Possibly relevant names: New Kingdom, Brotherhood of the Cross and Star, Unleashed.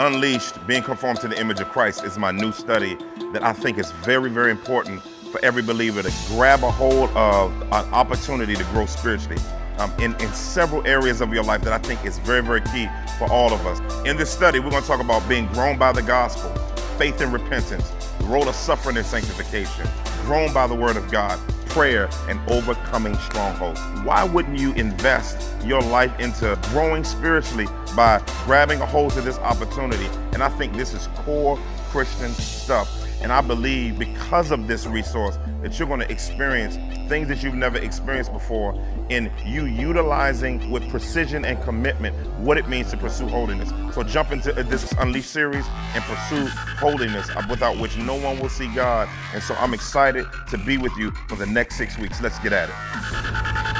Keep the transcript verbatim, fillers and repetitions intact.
Unleashed, Being Conformed to the Image of Christ is my new study that I think is very, very important for every believer to grab a hold of an opportunity to grow spiritually um, in, in several areas of your life that I think is very, very key for all of us. In this study, we're going to talk about being grown by the gospel, faith and repentance, the role of suffering and sanctification, grown by the word of God, prayer, and overcoming strongholds. Why wouldn't you invest your life into growing spiritually by grabbing a hold of this opportunity? And I think this is core Christian stuff. And I believe because of this resource that you're going to experience things that you've never experienced before in you utilizing with precision and commitment what it means to pursue holiness. So jump into this Unleashed series and pursue holiness, without which no one will see God. And so I'm excited to be with you for the next six weeks. Let's get at it.